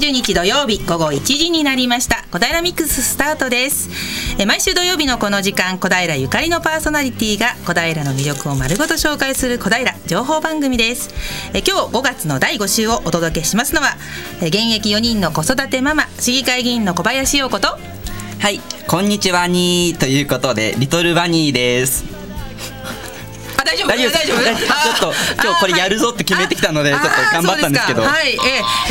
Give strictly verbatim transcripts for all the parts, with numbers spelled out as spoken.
さんじゅうにち土曜日ごごいちじになりました。小平ミックススタートです。え毎週土曜日のこの時間、小平ゆかりのパーソナリティが小平の魅力を丸ごと紹介する小平情報番組です。え今日ごがつのだいご週をお届けしますのは、え現役よにんの子育てママ、市議会議員の小林陽子と、はい、こんにちはにーということでリトルバニーです。大丈夫大丈夫大丈夫、ちょっと今日これやるぞって決めてきたので、はい、ちょっと頑張ったんですけど、はい、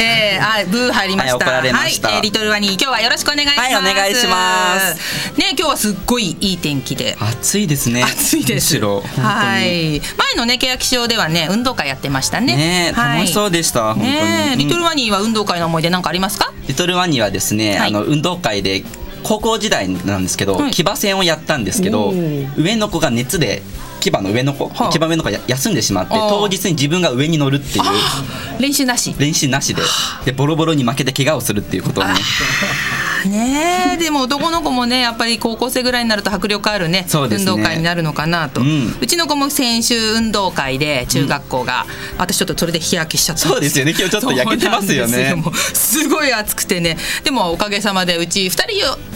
えー、あーブー入りました、はい、怒られました、はい、えー、リトルワニー今日はよろしくお願いします、はい、お願いしますね。今日はすっごいいい天気で暑いですね。暑いです、むしろ本当に、はい、前のね欅町ではね運動会やってました ね, ね、はい、楽しそうでした本当に、ね、リトルワニーは運動会の思い出なんかありますか？リトルワニーはですね、はい、あの運動会で高校時代なんですけど、はい、騎馬戦をやったんですけど、上の子が熱で牙の上の子、はあ、一番上の子が休んでしまって、当日に自分が上に乗るっていう、練習なし練習なし で, でボロボロに負けて怪我をするっていうことをねねえ、でも男の子もねやっぱり高校生ぐらいになると迫力ある ね, ね運動会になるのかなと、うん、うちの子も先週運動会で中学校が、うん、私ちょっとそれで日焼けしちゃったんです。そうですよね、今日ちょっと焼けてますよね。 す, もうすごい暑くてね、でもおかげさまでうちふたり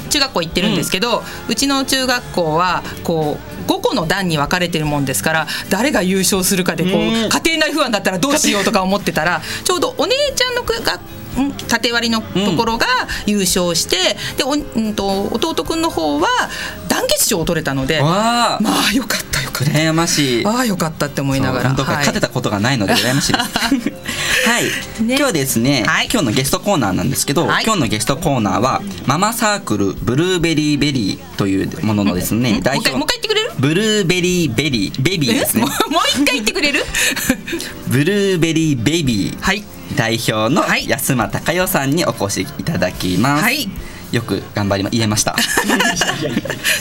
中学校行ってるんですけど、うん、うちの中学校はこうごこの段に分かれてるもんですから、誰が優勝するかでこう、うん、家庭内不安だったらどうしようとか思ってたら、ちょうどお姉ちゃんの学校縦割りのところが優勝して、うん、でお、うん、と弟くんの方は団結賞を取れたので、まあよかったよかった、羨ましい、ああよかったって思いながら、はい、勝てたことがないので羨ましいですはい、ね、今日ですね、はい、今日のゲストコーナーなんですけど、はい、今日のゲストコーナーはママサークルブルーベリーベリーというもののですね、うん、代表、もう一回言ってくれる？ブルーベリーベリーベビーですねもう一回言ってくれるブルーベリーベビー、はい、代表の安間貴代さんにお越しいただきます、はい、よく頑張り、言えました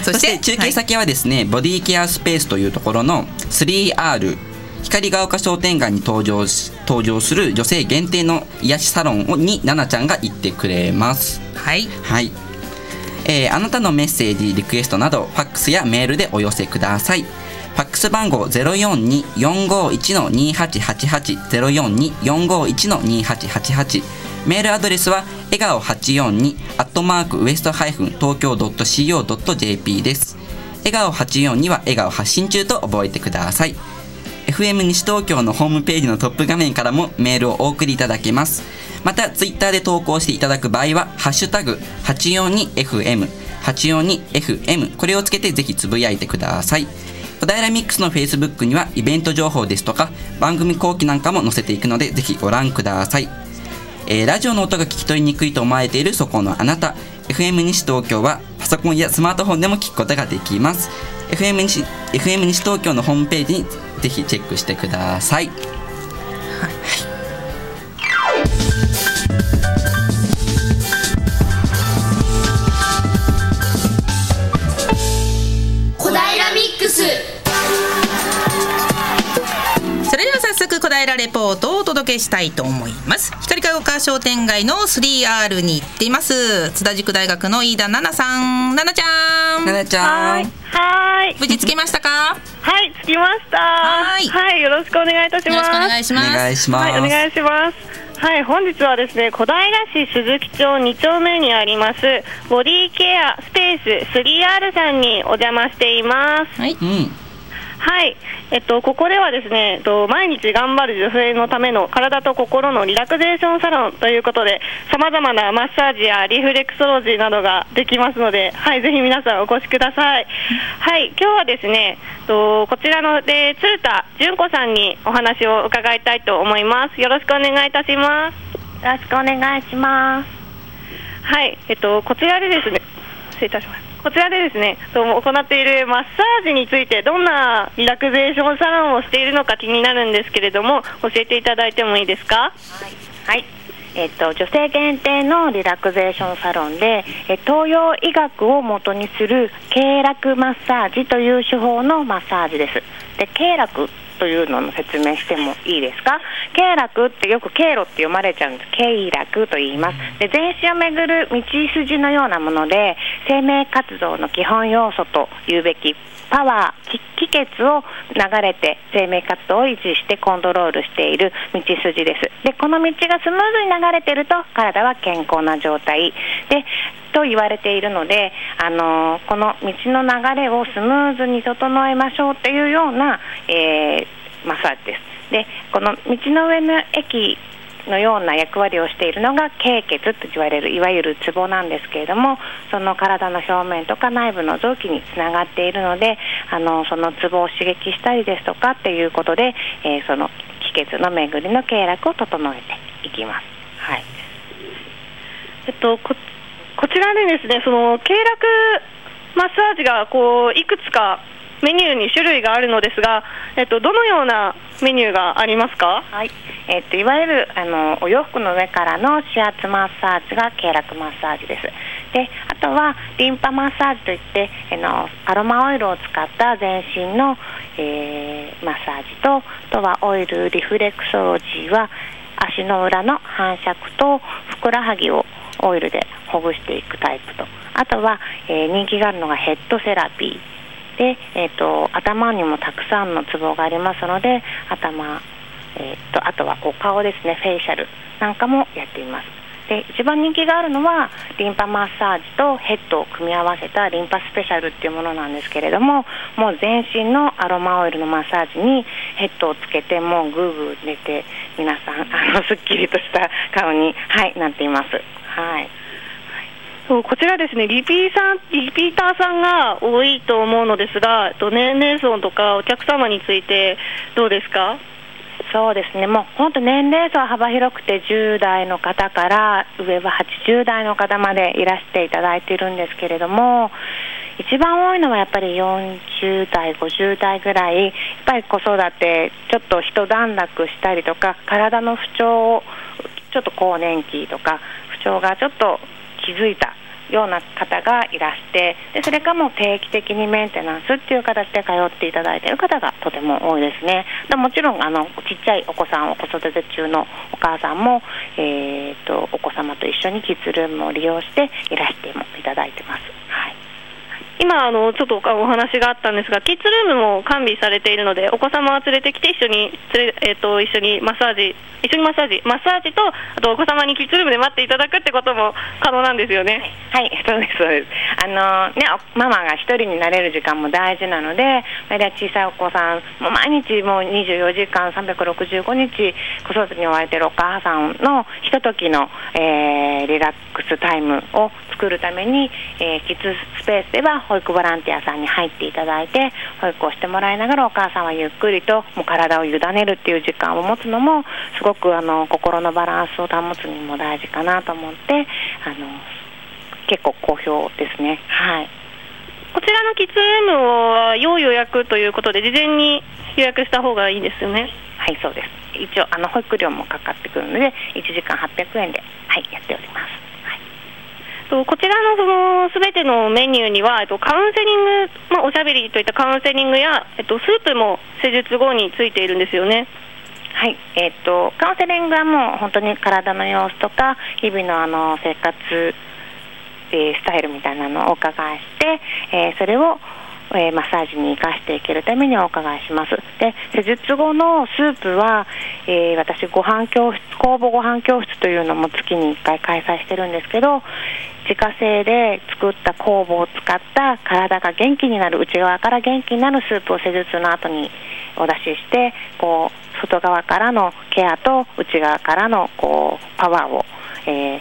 そして中継先はですね、はい、ボディケアスペースというところの スリーアール 光が丘商店街に登場し、登場する女性限定の癒しサロンに奈々ちゃんが行ってくれます、はいはい、えー、あなたのメッセージ、リクエストなどファックスやメールでお寄せください。ファックス番号 ゼロよんにーよんごーいちのにーはちはちはち ゼロよんにーよんごーいちのにーはちはちはち、 メールアドレスは笑顔はちよんに アットマークウエスト東京ドットシーオードットジェーピー です。笑顔はちよんには笑顔発信中と覚えてください。 エフエム 西東京のホームページのトップ画面からもメールをお送りいただけます。またツイッターで投稿していただく場合はハッシュタグ はちよんにエフエム はちよんにエフエム、 これをつけてぜひつぶやいてください。小平ミックスのフェイスブックにはイベント情報ですとか番組後期なんかも載せていくので、ぜひご覧ください、えー、ラジオの音が聞き取りにくいと思われているそこのあなた、 エフエム 西東京はパソコンやスマートフォンでも聞くことができます。 エフエム 西、エフエム 西東京のホームページにぜひチェックしてください、はいはい。小平レポートをお届けしたいと思います。光が丘商店街の スリーアール に行っています津田塾大学の飯田奈々さん、奈々ちゃん、奈々ちゃん、はい、無事着きましたか？はい、着きました。はい、はい、よろしくお願いいたします。よろしくお願いします。お願いします。はい、お願いします。はい、本日はですね、小平市鈴木町に丁目にありますボディケアスペース スリーアール さんにお邪魔しています。はい、うん、はい、えっと、ここではですね、えっと、毎日頑張る女性のための体と心のリラクゼーションサロンということで、さまざまなマッサージやリフレクソロジーなどができますので、はい、ぜひ皆さんお越しください。はい、今日はですね、えっと、こちらので鶴田純子さんにお話を伺いたいと思います。よろしくお願いいたします。よろしくお願いします。はい、えっと、こちらでですね、失礼いたします。こちらでですね、行っているマッサージについて、どんなリラクゼーションサロンをしているのか気になるんですけれども、教えていただいてもいいですか？はい、はい、えっと、女性限定のリラクゼーションサロンで、え東洋医学を元にする経絡マッサージという手法のマッサージです。で、経絡というのの説明してもいいですか。経絡ってよく経路って読まれちゃうんです。経絡と言います。で、全身をめぐる道筋のようなもので、生命活動の基本要素というべきパワー、気血を流れて生命活動を維持してコントロールしている道筋です。で、この道がスムーズに流れていると体は健康な状態でと言われているので、あのー、この道の流れをスムーズに整えましょうというような、えー、マッサージです。で、この道の上の駅のような役割をしているのが経血と言われるいわゆるツボなんですけれども、その体の表面とか内部の臓器につながっているので、あのそのツボを刺激したりですとかっていうことで、えー、その気血の巡りの経絡を整えていきます。はい。えっと、こ, こちらでですね、その経絡マッサージがこういくつかメニューに種類があるのですが、えっと、どのようなメニューがありますか。はい。えっと、いわゆるあのお洋服の上からの指圧マッサージが経絡マッサージです。で、あとはリンパマッサージといってあのアロマオイルを使った全身の、えー、マッサージと、あとはオイルリフレクソロジーは足の裏の反射区とふくらはぎをオイルでほぐしていくタイプと、あとは、えー、人気があるのがヘッドセラピーで、えー、と頭にもたくさんのツボがありますので、頭、えー、とあとはお顔ですね、フェイシャルなんかもやっています。で、一番人気があるのはリンパマッサージとヘッドを組み合わせたリンパスペシャルっていうものなんですけれども、もう全身のアロマオイルのマッサージにヘッドをつけて、もうグーグー寝て皆さんあのすっきりとした顔に、はい、なっています。はい。そう、こちらですね、リピーさん、リピーターさんが多いと思うのですが、年齢層とかお客様についてどうですか。そうですね、もう本当年齢層は幅広くてじゅう代の方から上ははちじゅう代の方までいらしていただいているんですけれども、一番多いのはやっぱりよんじゅう代ごじゅう代ぐらい、やっぱり子育てちょっと一段落したりとか、体の不調をちょっと更年期とか不調がちょっと気づいたような方がいらして、でそれかも定期的にメンテナンスっていう形で通っていただいている方がとても多いですね。でもちろんあのちっちゃいお子さんを子育て中のお母さんも、えー、とお子様と一緒にキッズルームを利用していらしてもいただいてます。はい。今あのちょっとお話があったんですが、キッズルームも完備されているので、お子様を連れてきて一緒に連れ、えー、と一緒にマッサージ一緒にマッサージマッサージと、あとお子様にキッズルームで待っていただくってことも可能なんですよね。はい、はい、そうですそうです。あのー、ね、ママが一人になれる時間も大事なので、小さいお子さんもう毎日もうにじゅうよじかんさんびゃくろくじゅうごにち子育てに追われているお母さんのひとときの、えー、リラックスタイムを作るために、えー、キッズスペースでは保育ボランティアさんに入っていただいて保育をしてもらいながら、お母さんはゆっくりともう体を委ねるっていう時間を持つのもすごくすごくあの心のバランスを保つにも大事かなと思って、あの結構好評ですね。はい。こちらのキッズルームは要予約ということで、事前に予約した方がいいですよね。はい、そうです。一応あの保育料もかかってくるのでいちじかんはっぴゃくえんで、はい、やっております。こちらのすべてのメニューには、えっと、カウンセリング、まあ、おしゃべりといったカウンセリングや、えっと、スープも施術後についているんですよね。はい。えー、とカウンセリングはもう本当に体の様子とか日々 の, あの生活、えー、スタイルみたいなのをお伺いして、えー、それを、えー、マッサージに生かしていけるためにお伺いします。で、施術後のスープは、えー、私ご飯教室公募ご飯教室というのも月にいっかい開催してるんですけど、自家製で作った酵母を使った体が元気になる、内側から元気になるスープを施術の後にお出しして、こう外側からのケアと内側からのこうパワーを、えー、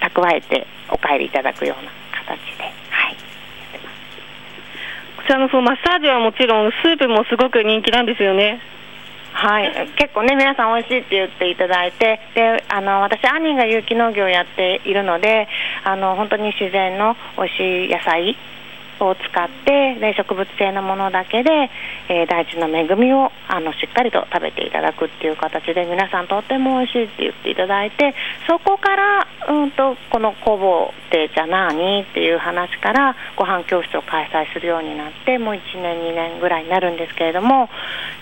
蓄えてお帰りいただくような形で、はい、こちらのそのマッサージはもちろんスープもすごく人気なんですよね。はい、結構ね皆さん美味しいって言っていただいて、であの私兄が有機農業をやっているので、あの本当に自然の美味しい野菜を使ってで植物性のものだけで、えー、大地の恵みをあのしっかりと食べていただくっていう形で、皆さんとっても美味しいって言っていただいて、そこからうんとこの工房ってじゃなにっていう話からご飯教室を開催するようになって、もういちねんにねんぐらいになるんですけれども、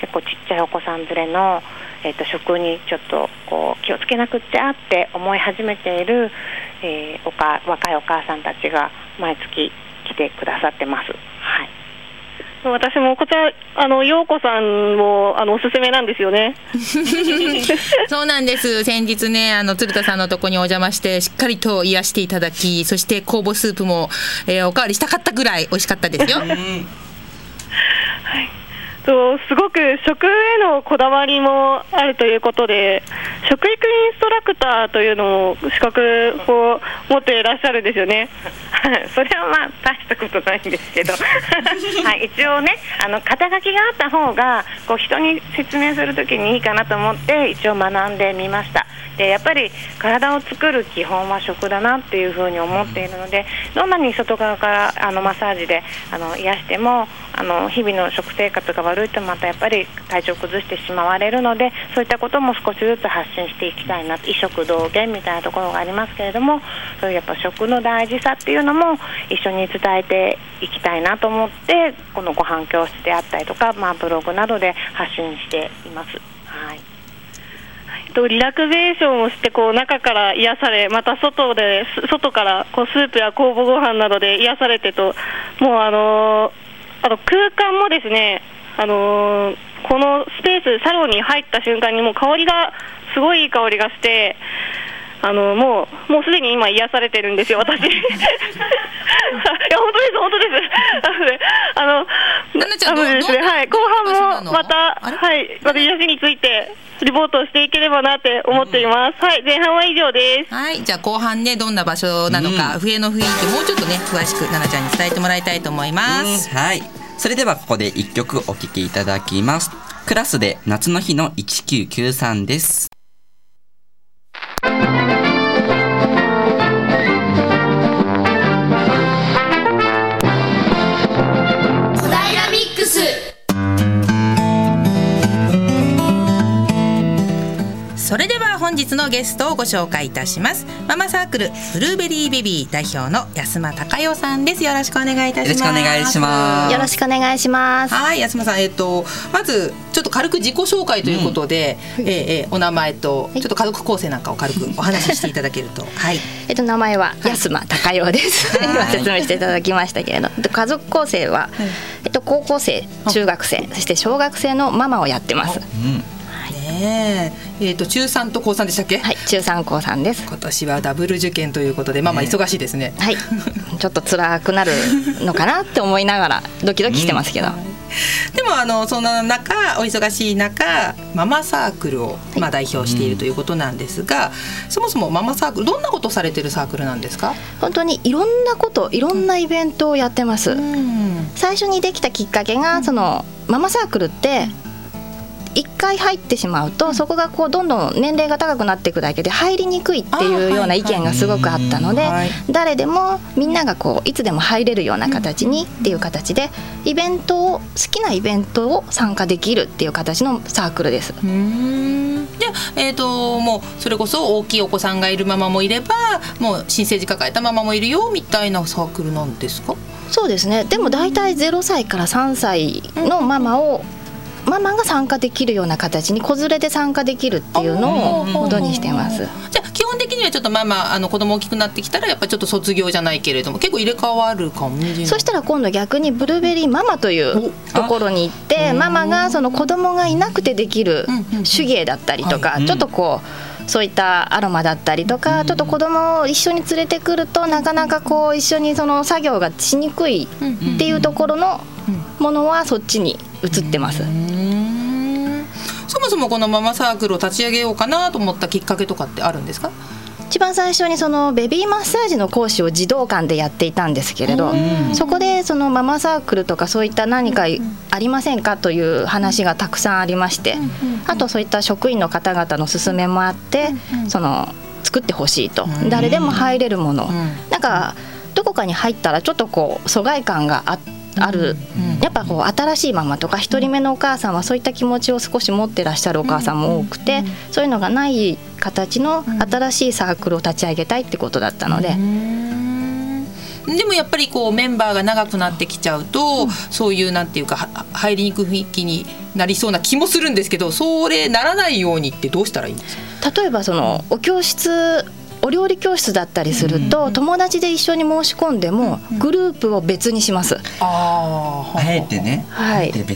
結構ちっちゃいお子さん連れの、えー、と食にちょっとこう気をつけなくってあって思い始めている、えー、おか若いお母さんたちが毎月来てくださってます。はい、私もこちらあの陽子さんもあのおすすめなんですよね。そうなんです。先日ねあの鶴田さんのとこにお邪魔してしっかりと癒していただき、そして酵母スープも、えー、おかわりしたかったぐらい美味しかったですよ。はい、そうすごく食へのこだわりもあるということで、食育インストラクターというのを資格を持っていらっしゃるんですよね。それはまあ大したことないんですけど、はい、一応ねあの肩書きがあった方がこう人に説明するときにいいかなと思って一応学んでみました。でやっぱり体を作る基本は食だなっていうふうに思っているので、どんなに外側からあのマッサージであの癒してもあの日々の食生活が悪いとまたやっぱり体調を崩してしまわれるので、そういったことも少しずつ発信していきたいな、衣食同源みたいなところがありますけれども、そういうやっぱ食の大事さっていうのも一緒に伝えていきたいなと思って、このご飯教室であったりとか、まあ、ブログなどで発信しています。はい、リラクゼーションをしてこう中から癒され、また外で外からこうスープや酵母ご飯などで癒されてと、もうあのー、あの空間もですね、あのー、このスペースサロンに入った瞬間にもう香りがすごいいい香りがして、あのー、もうもうすでに今癒されてるんですよ私。いや本当です本当です。あのななちゃんどうですね、はい、後半もまたはいまた癒しについてリポートしていければなって思っています。はい、前半は以上です。はい、じゃあ後半ねどんな場所なのか、うん、冬の雰囲気もうちょっとね詳しく奈々ちゃんに伝えてもらいたいと思います。うん、はい、それではここでいっきょくお聴きいただきます。クラスで夏の日のせんきゅうひゃくきゅうじゅうさんです。それでは本日のゲストをご紹介いたします。ママサークルブルーベリーベビー代表の安間貴代さんです。よろしくお願いいたします。よろしくお願いします。よろしくお願いします。はい、安間さん、えーと、まずちょっと軽く自己紹介ということで、うん、えーえー、お名前とちょっと家族構成なんかを軽くお話ししていただけると。はい、えーと、名前は安間貴代です、はい、今説明していただきましたけれど、家族構成は、はい、えーと、高校生、中学生、そして小学生のママをやってます。ねええー、と中さんと高さんでしたっけ。はい、中さん高さんです。今年はダブル受験ということでママ忙しいですね。はい、ちょっと辛くなるのかなって思いながらドキドキしてますけど、うん、はい、でもあのそんな中お忙しい中ママサークルを、はい、まあ、代表しているということなんですが、うん、そもそもママサークルどんなことされてるサークルなんですか。本当にいろんなこといろんなイベントをやってます、うん、最初にできたきっかけがそのママサークルっていっかい入ってしまうとそこがこうどんどん年齢が高くなっていくだけで入りにくいっていうような意見がすごくあったので、誰でもみんながこういつでも入れるような形にっていう形でイベントを好きなイベントを参加できるっていう形のサークルです。うーん、じゃあ、えーと、もうそれこそ大きいお子さんがいるママもいればもう新生児抱えたママもいるよみたいなサークルなんですか。そうですね、でも大体ゼロさいからさんさいのママをママが参加できるような形に子連れで参加できるっていうのを元にしてます。じゃあ基本的にはちょっとママあの子供大きくなってきたらやっぱりちょっと卒業じゃないけれども結構入れ替わる感じ。そしたら今度逆にブルーベリーママというところに行ってママがその子供がいなくてできる手芸だったりとか、うんうんうん、はい、ちょっとこうそういったアロマだったりとか、ちょっと子供を一緒に連れてくるとなかなかこう一緒にその作業がしにくいっていうところのものはそっちに移ってます。そもそもこのママサークルを立ち上げようかなと思ったきっかけとかってあるんですか。一番最初にそのベビーマッサージの講師を児童館でやっていたんですけれど、そこでそのママサークルとかそういった何かありませんかという話がたくさんありまして、あとそういった職員の方々の勧めもあって、その作ってほしいと、誰でも入れるものなんかどこかに入ったらちょっとこう疎外感があってある、うん、やっぱこう新しいママとか一人目のお母さんはそういった気持ちを少し持ってらっしゃるお母さんも多くて、うんうんうん、そういうのがない形の新しいサークルを立ち上げたいってことだったので、うんうん、でもやっぱりこうメンバーが長くなってきちゃうと、うん、そういうなんていうか入りにくい雰囲気になりそうな気もするんですけど、それならないようにってどうしたらいいんですか？例えばそのお教室お料理教室だったりすると、うん、友達で一緒に申し込んでも、うん、グループを別にします。ああえてね、はい、手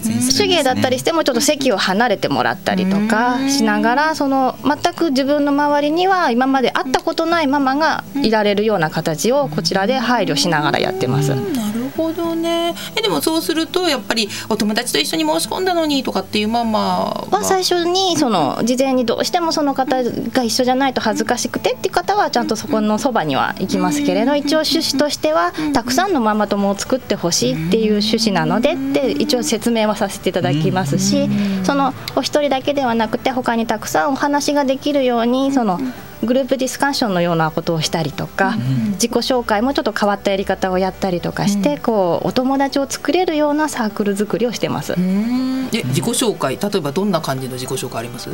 芸だったりしてもちょっと席を離れてもらったりとかしながら、その全く自分の周りには今まで会ったことないママがいられるような形をこちらで配慮しながらやってます。なるほどね。えでもそうするとやっぱりお友達と一緒に申し込んだのにとかっていうママは最初にその事前にどうしてもその方が一緒じゃないと恥ずかしくてっていう方はちゃんとそこのそばには行きますけれど、一応趣旨としてはたくさんのママ友を作ってほしいっていう趣旨なのでって一応説明はさせていただきますし、そのお一人だけではなくて他にたくさんお話ができるようにそのグループディスカッションのようなことをしたりとか、自己紹介もちょっと変わったやり方をやったりとかしてこうお友達を作れるようなサークル作りをしてます。え、自己紹介例えばどんな感じの自己紹介あります？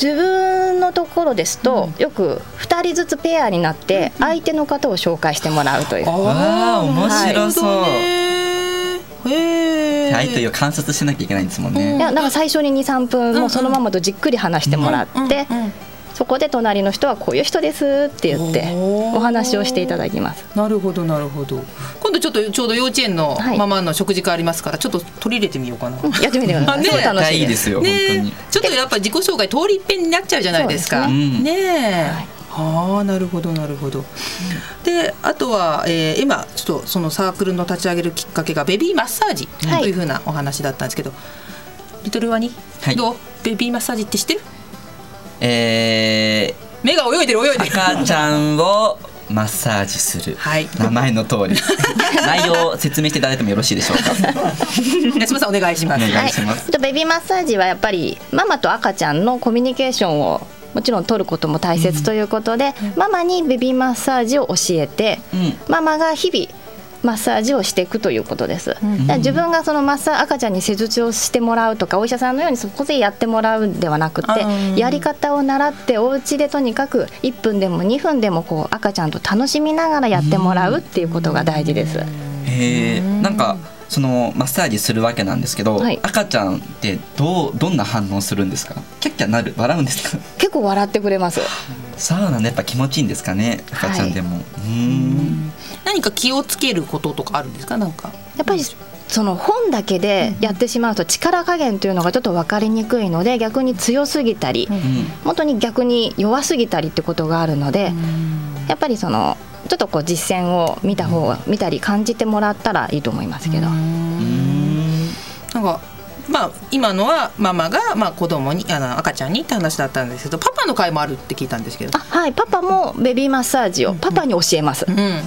自分のところですと、うん、よくふたりずつペアになって相手の方を紹介してもらうという、うん、あー面白そう、はい、へー相手を観察しなきゃいけないんですもんね、うん、いやなんか最初に にさんぷんもうそのままとじっくり話してもらって、うんうんうん、そこで隣の人はこういう人ですって言ってお話をしていただきます。なるほどなるほど。今度ちょっとちょうど幼稚園のママの食事会ありますから、はい、ちょっと取り入れてみようかな。やってみてください。すごい楽しいですよ、ね、本当にちょっとやっぱ自己紹介通り一遍になっちゃうじゃないですか。そうですね、ねえ、はい、あなるほどなるほど、うん、であとは、えー、今ちょっとそのサークルの立ち上げるきっかけがベビーマッサージというふうなお話だったんですけど、はい、リトルワニ、はい、どうベビーマッサージって知ってる？えー、目が泳いでる泳いでる赤ちゃんをマッサージする、はい、名前の通り内容を説明していただいてもよろしいでしょうか？安村さんお願いしま す, お願いします、はい、ベビーマッサージはやっぱりママと赤ちゃんのコミュニケーションをもちろん取ることも大切ということで、うん、ママにベビーマッサージを教えて、うん、ママが日々マッサージをしていくということです、うん、自分がそのマッサージ赤ちゃんに施術をしてもらうとかお医者さんのようにそこでやってもらうんではなくて、やり方を習ってお家でとにかくいっぷんでもにふんでもこう赤ちゃんと楽しみながらやってもらうっていうことが大事です。へー、なんかそのマッサージするわけなんですけど、はい、赤ちゃんってどうどんな反応するんですか？キャッキャなる笑うんですか？結構笑ってくれます。そうなんだ、やっぱ気持ちいいんですかね赤ちゃんでも、はい、うーん何か気をつけることとかあるんですか？なんかやっぱりその本だけでやってしまうと力加減というのがちょっと分かりにくいので、逆に強すぎたり、うん、本当に逆に弱すぎたりってことがあるので、うん、やっぱりそのちょっとこう実践を見た方が見たり感じてもらったらいいと思いますけど、うーんなんかまあ、今のはママがまあ子供にあの赤ちゃんにって話だったんですけど、パパの会もあるって聞いたんですけど、あ、はい、パパもベビーマッサージをパパに教えます、うんうんうんはい、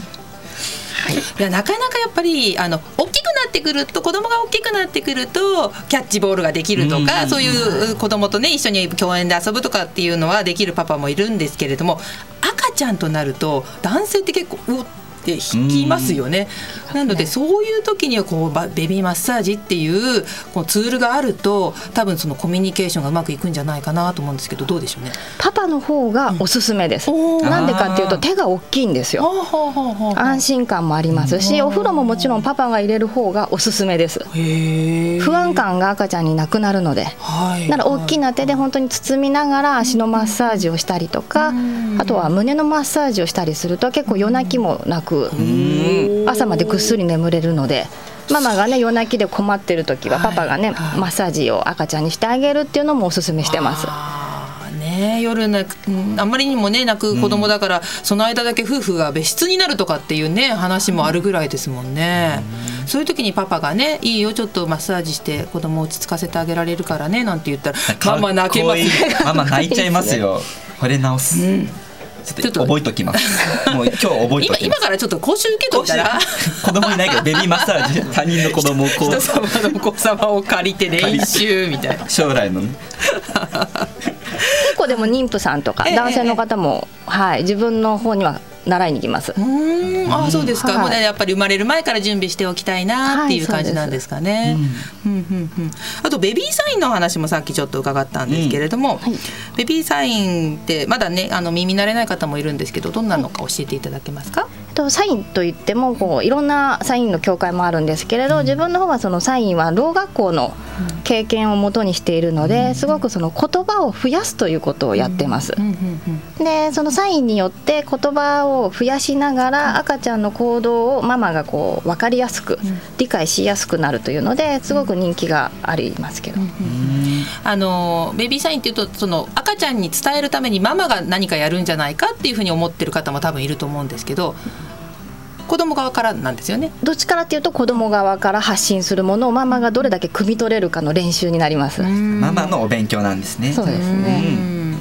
いやなかなかやっぱりあの大きくなってくると子供が大きくなってくるとキャッチボールができるとか、うん、そういう子供とね一緒に公園で遊ぶとかっていうのはできるパパもいるんですけれども、赤ちゃんとなると男性って結構うおっで引きますよね。なのでそういう時にはこうベビーマッサージっていうこうツールがあると多分そのコミュニケーションがうまくいくんじゃないかなと思うんですけど、どうでしょうね？パパの方がおすすめです、うん、なんでかっていうと手が大きいんですよ。安心感もありますし、お風呂ももちろんパパが入れる方がおすすめです。へ不安感が赤ちゃんになくなるので、はい、なら大きな手で本当に包みながら足のマッサージをしたりとか、あとは胸のマッサージをしたりすると結構夜泣きもなくうん朝までぐっすり眠れるので、ママがね夜泣きで困ってる時はパパがね、はいはい、マッサージを赤ちゃんにしてあげるっていうのもおすすめしてます。あ、ね、夜泣くあんまりにも、ね、泣く子供だから、うん、その間だけ夫婦が別室になるとかっていうね話もあるぐらいですもんね、うん、そういう時にパパがねいいよちょっとマッサージして子供を落ち着かせてあげられるからねなんて言ったらママ泣けますね。ママ泣いちゃいますよ。惚れ直す、うんちょっと覚えときます。もう今日覚えときます。今, 今からちょっと講習受けといたら。子供いないけどベビーマッサージ他人の子供をこう人様のお子様を借りて練習みたいな。将来のね。結構でも妊婦さんとか男性の方も、えーはい、自分の方には習いに行きます。うんあそうですか、はい、もうね、やっぱり生まれる前から準備しておきたいなっていう感じなんですかね、はいうんうんうんうん、あとベビーサインの話もさっきちょっと伺ったんですけれども、うんはい、ベビーサインってまだねあの耳慣れない方もいるんですけどどんなのか教えていただけますか。とサインといってもこういろんなサインの協会もあるんですけれど、うん、自分の方はそのサインはろう学校の経験をもとにしているので、うん、すごくその言葉を増やすということをやってます、うんうんうんうん、でそのサインによって言葉を増やしながら赤ちゃんの行動をママがこう分かりやすく、うん、理解しやすくなるというのですごく人気がありますけど、うんうんうん、あのベビーサインっていうとその赤ちゃんに伝えるためにママが何かやるんじゃないかっていうふうに思ってる方も多分いると思うんですけど子供側からなんですよね。どっちからっていうと子供側から発信するものをママがどれだけ汲み取れるかの練習になります。ママのお勉強なんですね。そうですね。うん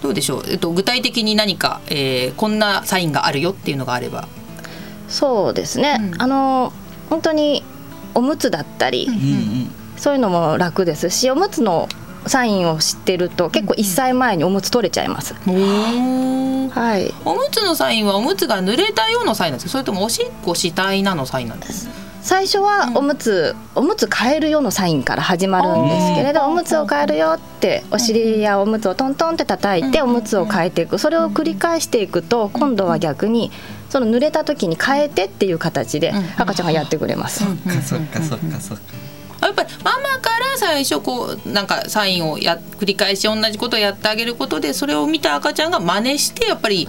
どうでしょう、えっと、具体的に何か、えー、こんなサインがあるよっていうのがあれば。そうですね、うん、あの本当におむつだったり、うんうん、そういうのも楽ですしおむつのサインを知ってると結構いっさいまえにおむつ取れちゃいます、うんはい、おむつのサインはおむつが濡れたようなサインなんですかそれともおしっこしたいなのサインなんですか。最初はおむつ、うん、おむつ変えるよのサインから始まるんですけれどおむつを変えるよってお尻やおむつをトントンって叩いておむつを変えていくそれを繰り返していくと今度は逆にその濡れた時に変えてっていう形で赤ちゃんがやってくれます、うんうん、そっかそっかそっかやっぱりママから最初こうなんかサインをや繰り返し同じことをやってあげることでそれを見た赤ちゃんが真似してやっぱり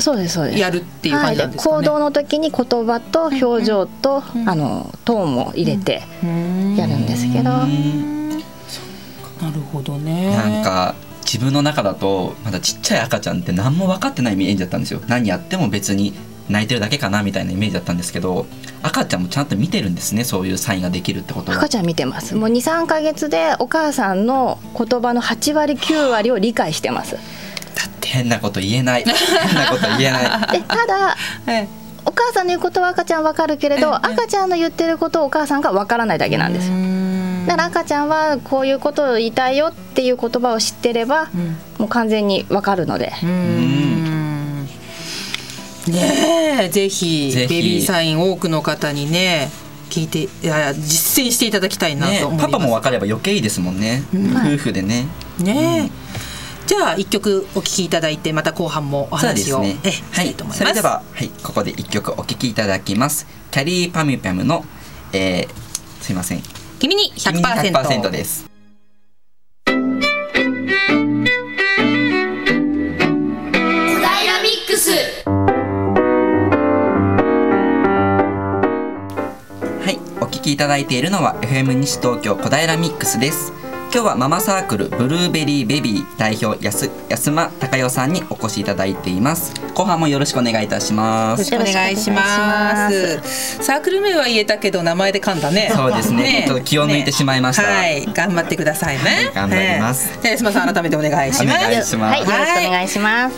やるっていう感じなんですかね、はい、で行動の時に言葉と表情と、うん、あのトーンも入れてやるんですけど、うん、なるほどね。なんか自分の中だとまだちっちゃい赤ちゃんって何も分かってないイメージだったんですよ。何やっても別に泣いてるだけかなみたいなイメージだったんですけど赤ちゃんもちゃんと見てるんですね。そういうサインができるってことは赤ちゃん見てます。もう に,さん ヶ月でお母さんの言葉のはちわりきゅうわりを理解してます。だって変なこと言えない変なこと言えないでただ、ええ、お母さんの言うことは赤ちゃん分かるけれど、ええ、赤ちゃんの言ってることをお母さんが分からないだけなんです。だから赤ちゃんはこういうことを言いたいよっていう言葉を知ってれば、うん、もう完全に分かるのでうーんねえ、ぜひベビーサイン多くの方にね聞いていや実践していただきたいなと思います、ね、パパも分かれば余計いいですもんね、うん、夫婦でね、ねえ、うん、じゃあいっきょくお聴きいただいてまた後半もお話を、ね、えしたいと思います、はい、それでは、はい、ここでいっきょくお聴きいただきます。キャリーパミュパムの、えー、すいません君に ひゃくパーセント, 君に ひゃくパーセント です。小平ミックスいただいているのは エフエム 西東京小平ミックスです。今日はママサークルブルーベリーベビー代表安間貴代さんにお越しいただいています。後半もよろしくお願いいたします。よろしくお願いします。サークル名は言えたけど名前で噛んだね。そうですね、ねちょっと気を抜いてしまいました、ねはい、頑張ってくださいね、はい、頑張ります、はい、じゃあ安間さん改めてお願いします。お願いします。よろしくお願いします。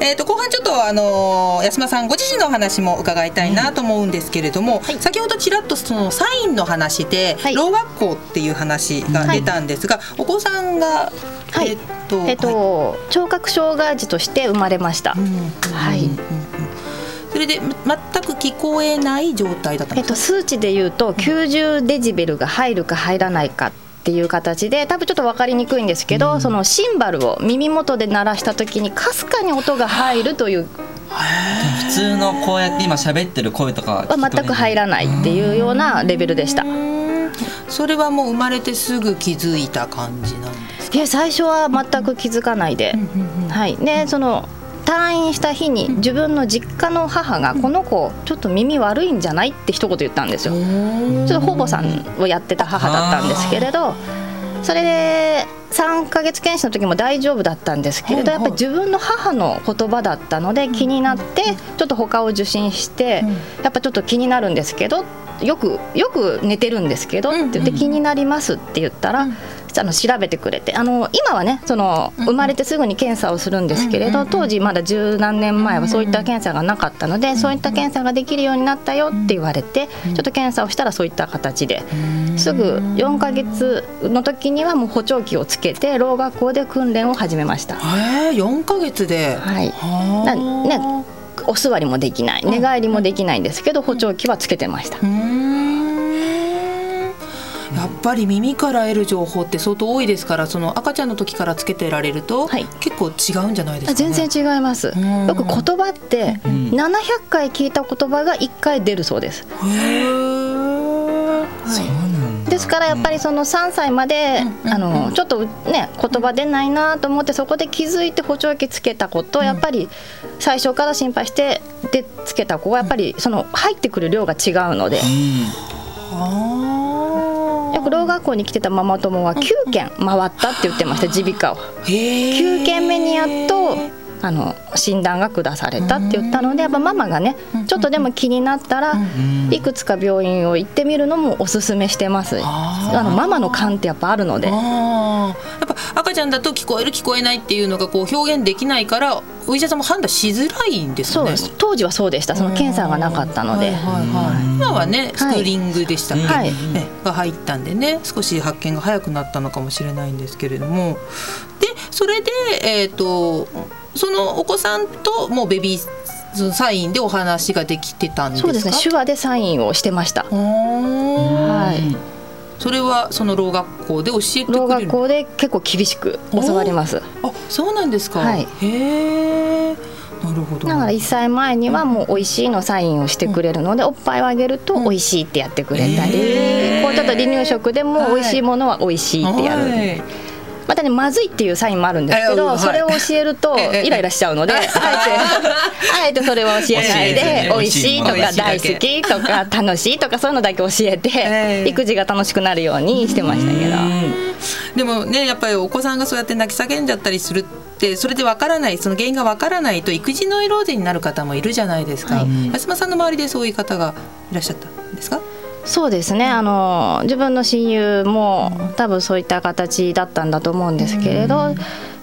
えー、と後半ちょっと、あのー、安間さんご自身のお話も伺いたいなと思うんですけれども、うんはい、先ほどちらっとそのサインの話で、はい、ろう学校っていう話が出たんですが、はいお子さんが、はいえっとえっとはい、聴覚障害児として生まれました、うんはいうん、それで全く聞こえない状態だったんですか。えっと、数値でいうときゅうじゅうデシベルが入るか入らないかっていう形で多分ちょっと分かりにくいんですけど、うん、そのシンバルを耳元で鳴らした時にかすかに音が入るという普通のこうやって今喋ってる声とかは全く入らないっていうようなレベルでした。それはもう生まれてすぐ気づいた感じなんですか。いや最初は全く気づかないで、はい、でその退院した日に自分の実家の母がこの子ちょっと耳悪いんじゃないって一言言ったんですよ。ちょっと保母さんをやってた母だったんですけれどそれでさんかげつ検診の時も大丈夫だったんですけれどやっぱり自分の母の言葉だったので気になってちょっと他を受診してやっぱちょっと気になるんですけどよくよく寝てるんですけどって言って気になりますって言ったら、うんうん、あの調べてくれてあの今はねその生まれてすぐに検査をするんですけれど、うんうん、当時まだ十何年前はそういった検査がなかったので、うんうん、そういった検査ができるようになったよって言われて、うんうん、ちょっと検査をしたらそういった形ですぐよんかげつの時にはもう補聴器をつけてろう学校で訓練を始めました。へえよんかげつで、はいはね、お座りもできない、寝返りもできないんですけど、補聴器はつけてました。うーん、やっぱり耳から得る情報って相当多いですから、その赤ちゃんの時からつけてられると、はい、結構違うんじゃないですかね。全然違います。よく言葉ってななひゃっかい聞いた言葉がいっかい出るそうです。へー、はい、ですからやっぱりそのさんさいまで、うん、あのちょっとね言葉出ないなと思って、そこで気づいて補聴器つけた子と、やっぱり最初から心配してでつけた子はやっぱりその入ってくる量が違うので、うん、よくろう学校に来てたママ友はきゅうけん回ったって言ってました、耳鼻科を。きゅうけんめにやっとあの診断が下されたって言ったので、やっぱママがねちょっとでも気になったらいくつか病院を行ってみるのもおすすめしてます。あのママの勘ってやっぱあるので、あやっぱ赤ちゃんだと聞こえる聞こえないっていうのがこう表現できないから、お医者さんも判断しづらいんですね。そうです、当時はそうでした。その検査がなかったので、はいはいはい、今はねスクリーニングでしたっけ、はいはい、が入ったんでね、少し発見が早くなったのかもしれないんですけれども、でそれで、えーとそのお子さんともうベビーサインでお話ができてたんですか？そうですね、手話でサインをしてました。はい。それはそのろう学校で教えてくれる？ろう学校で結構厳しく教わります。あ、そうなんですか、はい、へー、なるほど。だからいっさいまえにはもうおいしいのサインをしてくれるので、うん、おっぱいをあげるとおいしいってやってくれたり、うん、こうちょっと離乳食でもおいしいものはおいしいってやる、はいはい、またね、まずいっていうサインもあるんですけど、はい、それを教えるとイライラしちゃうので、あえて、あえてそれは教えないで、おいしいとか大好きとか楽しいとかそういうのだけ教えて、育児が楽しくなるようにしてましたけど、でもねやっぱりお子さんがそうやって泣き叫んじゃったりするって、それでわからない、その原因がわからないと育児ノイローゼになる方もいるじゃないですか、はい、安間さんの周りでそういう方がいらっしゃったんですか？そうですね、あの自分の親友も多分そういった形だったんだと思うんですけれど、や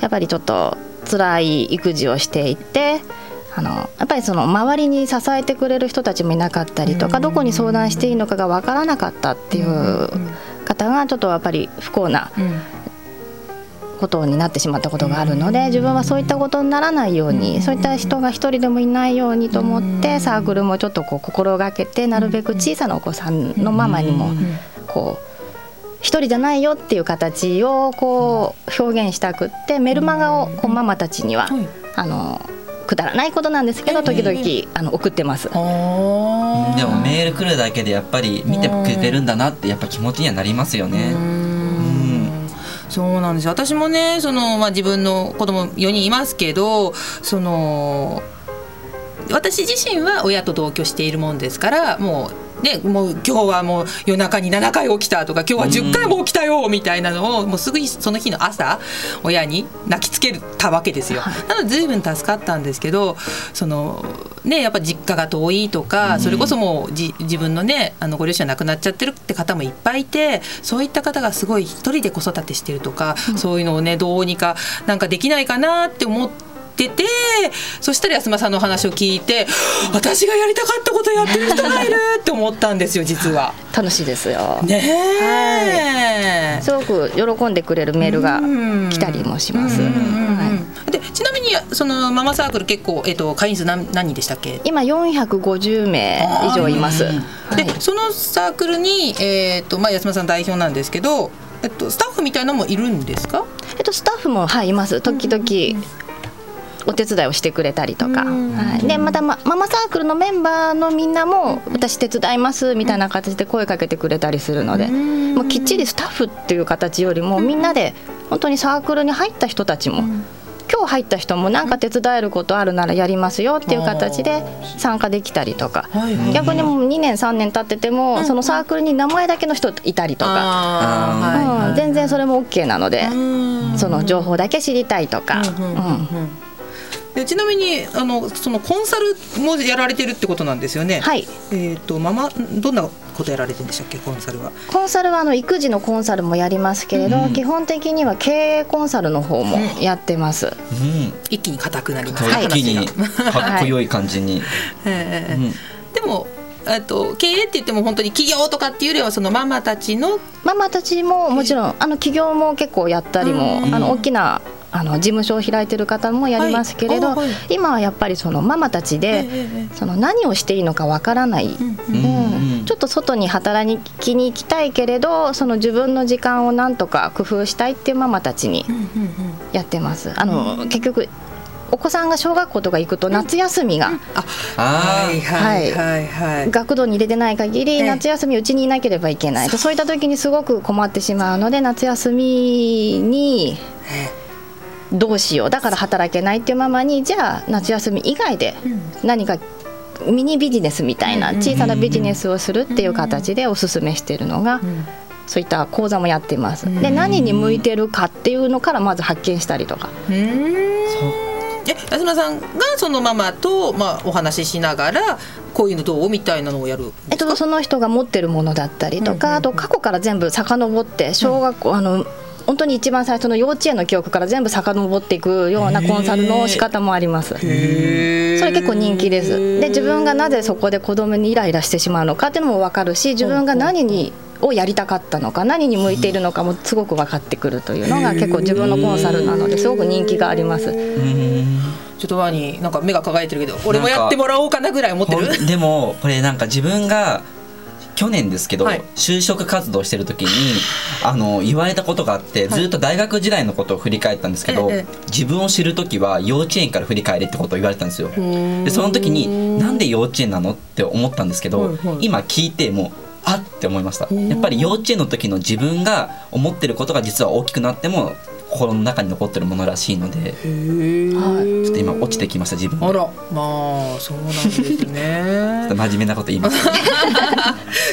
っぱりちょっと辛い育児をしていて、あのやっぱりその周りに支えてくれる人たちもいなかったりとか、どこに相談していいのかが分からなかったっていう方がちょっとやっぱり不幸なことになってしまったことがあるので、自分はそういったことにならないように、そういった人が一人でもいないようにと思って、サークルもちょっとこう心がけて、なるべく小さなお子さんのママにもこう一人じゃないよっていう形をこう表現したくって、メルマガをこうママたちにはあのくだらないことなんですけど時々あの送ってます。でもメール来るだけでやっぱり見てくれてるんだなってやっぱ気持ちにはなりますよね。そうなんです。私もねその、まあ、自分の子供よにんいますけど、その私自身は親と同居しているもんですから、もうねもう今日はもう夜中にななかい起きたとか、今日はじゅっかいも起きたよみたいなのをもうすぐにその日の朝親に泣きつけたわけですよ。なので随分助かったんですけど、そのねやっぱ実家が遠いとか、それこそもうじ自分のねあのご両親が亡くなっちゃってるって方もいっぱいいて、そういった方がすごい一人で子育てしてるとか、そういうのをねどうにかなんかできないかなって思っててて、そしたら安間さんの話を聞いて、私がやりたかったことやってる人がいるって思ったんですよ。実は楽しいですよ、ねはい、すごく喜んでくれるメールが来たりもします、はい、でちなみにそのママサークル結構、えー、と会員数 何, 何人でしたっけ？今よんひゃくごじゅうめいいじょういます、はい、でそのサークルに、えーとまあ、安間さん代表なんですけど、えっと、スタッフみたいなのもいるんですか？えっと、スタッフも、はい、います。時々、うんお手伝いをしてくれたりとか、はい、でまた、ま、ママサークルのメンバーのみんなも私手伝いますみたいな形で声かけてくれたりするので、もうきっちりスタッフっていう形よりもみんなで本当にサークルに入った人たちも、今日入った人もなんか手伝えることあるならやりますよっていう形で参加できたりとか、逆にもうにねんさんねん経っててもそのサークルに名前だけの人いたりとか、うん、全然それも OK なので、その情報だけ知りたいとか、うんちなみにあのそのコンサルもやられてるってことなんですよね。はい、えーと、ママどんなことやられてるんでしたっけ？コンサルはコンサルはあの育児のコンサルもやりますけれど、うん、基本的には経営コンサルの方もやってます、うんうん、一気に固くなります、はい、一気にかっこよい感じに、はいえーうん、でもあと経営って言っても本当に企業とかっていうよりはそのママたちのママたちももちろんあの企業も結構やったりも、うん、あの大きなあの事務所を開いてる方もやりますけれど、はいはい、今はやっぱりそのママたちで、えー、その何をしていいのかわからない、うんうんうん、ちょっと外に働きに行きたいけれどその自分の時間をなんとか工夫したいっていうママたちにやってます、うんうんうん、あの結局お子さんが小学校とか行くと夏休みが、うん、はいはいはいはい、学童に入れてない限り夏休みうちにいなければいけない、ええ、そういった時にすごく困ってしまうので夏休みにどうしよう、だから働けないっていうママにじゃあ夏休み以外で何かミニビジネスみたいな小さなビジネスをするっていう形でおすすめしているのがそういった講座もやってます。で何に向いてるかっていうのからまず発見したりとか、うーん、そう安村さんがそのママと、まあ、お話ししながらこういうのどうみたいなのをやるんですか、えっと、その人が持ってるものだったりとか、うんうんうん、あと過去から全部遡って小学校、うん、あの本当に一番最初の幼稚園の記憶から全部遡っていくようなコンサルの仕方もあります。へー、それ結構人気です。で自分がなぜそこで子供にイライラしてしまうのかっていうのも分かるし、自分が何にをやりたかったのか何に向いているのかもすごく分かってくるというのが結構自分のコンサルなのですごく人気があります。ちょっとワニなんか目が輝いてるけど俺もやってもらおうかなぐらい思ってる。でもこれなんか自分が去年ですけど、はい、就職活動してる時にあの言われたことがあってずっと大学時代のことを振り返ったんですけど、はい、自分を知る時は幼稚園から振り返れってことを言われたんですよ。でその時になんで幼稚園なのって思ったんですけど、はいはい、今聞いてもあって思いました。やっぱり幼稚園の時の自分が思ってることが実は大きくなっても心の中に残ってるものらしいので、はい、ちょっと今落ちてきました自分で。あら、まあそうなんですね。ちょっと真面目なこと言いますね。